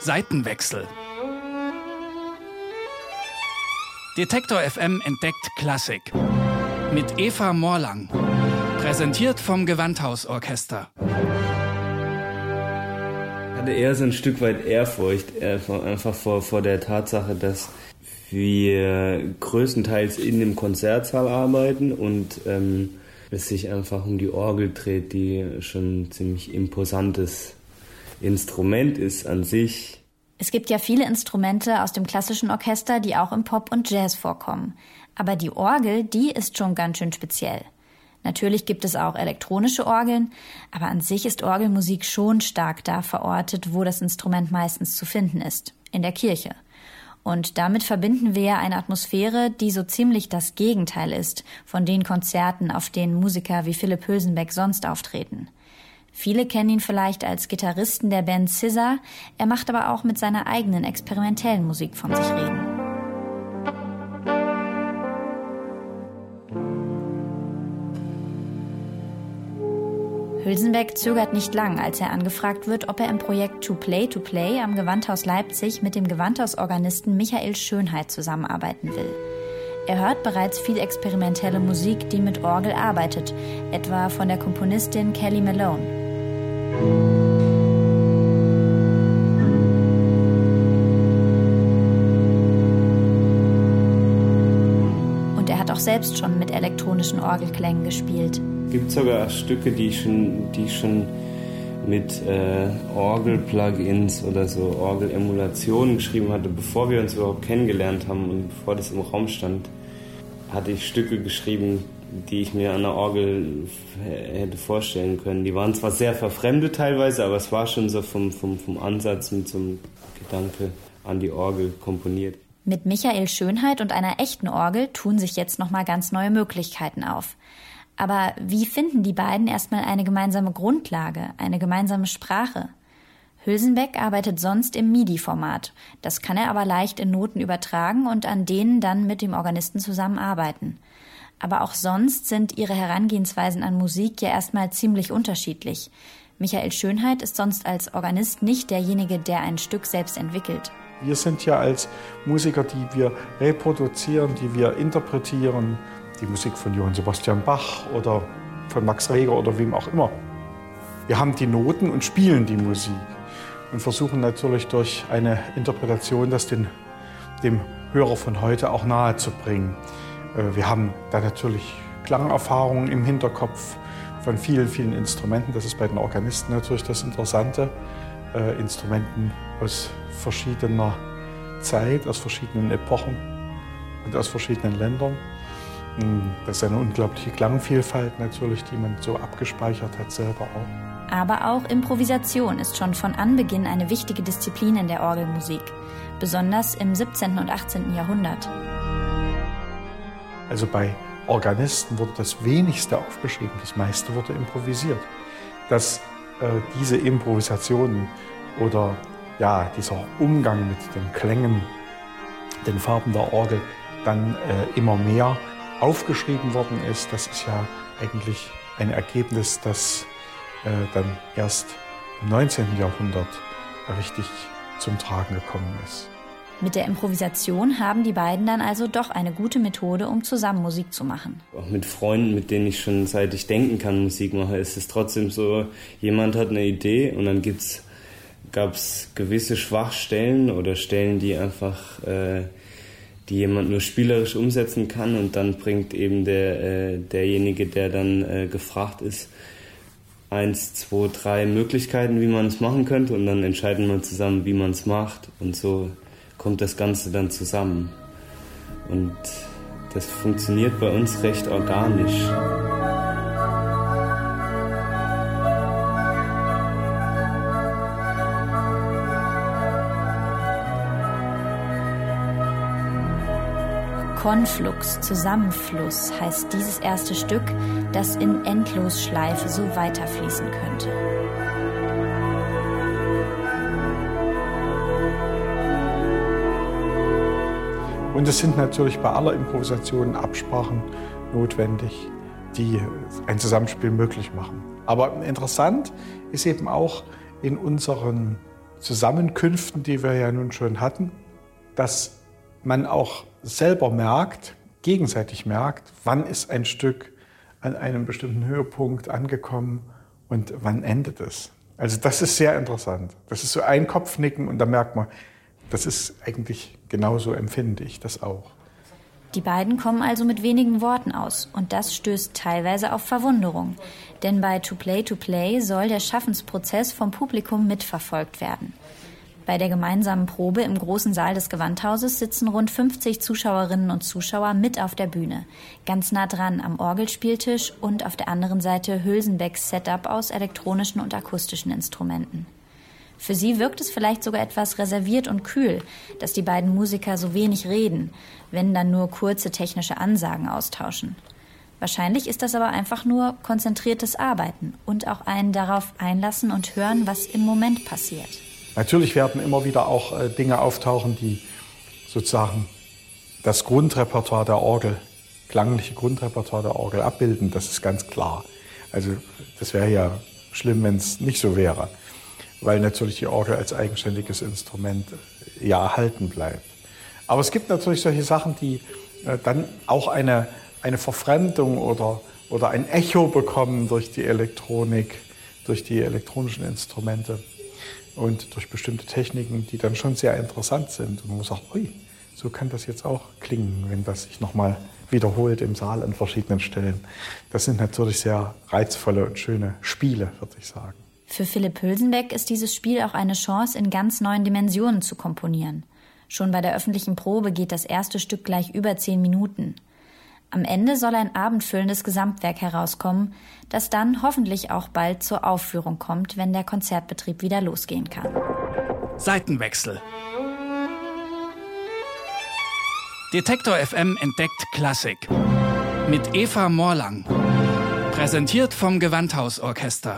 Seitenwechsel. Detektor FM entdeckt Klassik. Mit Eva Morlang. Präsentiert vom Gewandhausorchester. Ich hatte eher so ein Stück weit Ehrfurcht, einfach vor der Tatsache, dass wir größtenteils in dem Konzertsaal arbeiten und es sich einfach um die Orgel dreht, die schon ein ziemlich imposantes Instrument ist an sich. Es gibt ja viele Instrumente aus dem klassischen Orchester, die auch im Pop und Jazz vorkommen. Aber die Orgel, die ist schon ganz schön speziell. Natürlich gibt es auch elektronische Orgeln, aber an sich ist Orgelmusik schon stark da verortet, wo das Instrument meistens zu finden ist, in der Kirche. Und damit verbinden wir eine Atmosphäre, die so ziemlich das Gegenteil ist von den Konzerten, auf denen Musiker wie Philipp Hülsenbeck sonst auftreten. Viele kennen ihn vielleicht als Gitarristen der Band Scissor, er macht aber auch mit seiner eigenen experimentellen Musik von sich reden. Hülsenbeck zögert nicht lang, als er angefragt wird, ob er im Projekt To Play am Gewandhaus Leipzig mit dem Gewandhausorganisten Michael Schönheit zusammenarbeiten will. Er hört bereits viel experimentelle Musik, die mit Orgel arbeitet, etwa von der Komponistin Kelly Malone. Und er hat auch selbst schon mit elektronischen Orgelklängen gespielt. Es gibt sogar Stücke, die schon mit Orgel-Plugins oder so Orgel-Emulationen geschrieben hatte, bevor wir uns überhaupt kennengelernt haben und bevor das im Raum stand, hatte ich Stücke geschrieben, die ich mir an der Orgel hätte vorstellen können. Die waren zwar sehr verfremdet teilweise, aber es war schon so vom Ansatz mit so einem Gedanke an die Orgel komponiert. Mit Michael Schönheit und einer echten Orgel tun sich jetzt nochmal ganz neue Möglichkeiten auf. Aber wie finden die beiden erstmal eine gemeinsame Grundlage, eine gemeinsame Sprache? Hülsenbeck arbeitet sonst im MIDI-Format. Das kann er aber leicht in Noten übertragen und an denen dann mit dem Organisten zusammenarbeiten. Aber auch sonst sind ihre Herangehensweisen an Musik ja erstmal ziemlich unterschiedlich. Michael Schönheit ist sonst als Organist nicht derjenige, der ein Stück selbst entwickelt. Wir sind ja als Musiker, die wir reproduzieren, die wir interpretieren, die Musik von Johann Sebastian Bach oder von Max Reger oder wem auch immer. Wir haben die Noten und spielen die Musik und versuchen natürlich durch eine Interpretation das dem Hörer von heute auch nahe zu bringen. Wir haben da natürlich Klangerfahrungen im Hinterkopf von vielen, vielen Instrumenten. Das ist bei den Organisten natürlich das Interessante. Instrumenten aus verschiedener Zeit, aus verschiedenen Epochen und aus verschiedenen Ländern. Das ist eine unglaubliche Klangvielfalt natürlich, die man so abgespeichert hat selber auch. Aber auch Improvisation ist schon von Anbeginn eine wichtige Disziplin in der Orgelmusik, besonders im 17. und 18. Jahrhundert. Also bei Organisten wurde das wenigste aufgeschrieben, das meiste wurde improvisiert. Dass diese Improvisationen oder ja, dieser Umgang mit den Klängen, den Farben der Orgel dann immer mehr aufgeschrieben worden ist, das ist ja eigentlich ein Ergebnis, das dann erst im 19. Jahrhundert richtig zum Tragen gekommen ist. Mit der Improvisation haben die beiden dann also doch eine gute Methode, um zusammen Musik zu machen. Auch mit Freunden, mit denen ich schon seit ich denken kann Musik mache, ist es trotzdem so, jemand hat eine Idee und dann gab es gewisse Schwachstellen oder Stellen, die einfach die jemand nur spielerisch umsetzen kann und dann bringt eben derjenige, der dann gefragt ist, 1, 2, 3 Möglichkeiten, wie man es machen könnte und dann entscheiden wir zusammen, wie man es macht und so kommt das Ganze dann zusammen und das funktioniert bei uns recht organisch. Konflux, Zusammenfluss, heißt dieses erste Stück, das in Endlosschleife so weiterfließen könnte. Und es sind natürlich bei aller Improvisation Absprachen notwendig, die ein Zusammenspiel möglich machen. Aber interessant ist eben auch in unseren Zusammenkünften, die wir ja nun schon hatten, dass man auch selber merkt, gegenseitig merkt, wann ist ein Stück an einem bestimmten Höhepunkt angekommen und wann endet es. Also das ist sehr interessant. Das ist so ein Kopfnicken und da merkt man, das ist eigentlich genauso, empfinde ich das auch. Die beiden kommen also mit wenigen Worten aus und das stößt teilweise auf Verwunderung. Denn bei To Play soll der Schaffensprozess vom Publikum mitverfolgt werden. Bei der gemeinsamen Probe im großen Saal des Gewandhauses sitzen rund 50 Zuschauerinnen und Zuschauer mit auf der Bühne. Ganz nah dran am Orgelspieltisch und auf der anderen Seite Hülsenbecks Setup aus elektronischen und akustischen Instrumenten. Für sie wirkt es vielleicht sogar etwas reserviert und kühl, dass die beiden Musiker so wenig reden, wenn dann nur kurze technische Ansagen austauschen. Wahrscheinlich ist das aber einfach nur konzentriertes Arbeiten und auch ein darauf einlassen und hören, was im Moment passiert. Natürlich werden immer wieder auch Dinge auftauchen, die sozusagen das Grundrepertoire der Orgel, klangliche Grundrepertoire der Orgel abbilden. Das ist ganz klar. Also das wäre ja schlimm, wenn es nicht so wäre, weil natürlich die Orgel als eigenständiges Instrument ja erhalten bleibt. Aber es gibt natürlich solche Sachen, die dann auch eine Verfremdung oder ein Echo bekommen durch die Elektronik, durch die elektronischen Instrumente. Und durch bestimmte Techniken, die dann schon sehr interessant sind. Und man muss sagen, ui, so kann das jetzt auch klingen, wenn das sich nochmal wiederholt im Saal an verschiedenen Stellen. Das sind natürlich sehr reizvolle und schöne Spiele, würde ich sagen. Für Philipp Hülsenbeck ist dieses Spiel auch eine Chance, in ganz neuen Dimensionen zu komponieren. Schon bei der öffentlichen Probe geht das erste Stück gleich über 10 Minuten. Am Ende soll ein abendfüllendes Gesamtwerk herauskommen, das dann hoffentlich auch bald zur Aufführung kommt, wenn der Konzertbetrieb wieder losgehen kann. Seitenwechsel. Detektor FM entdeckt Klassik. Mit Eva Morlang. Präsentiert vom Gewandhausorchester.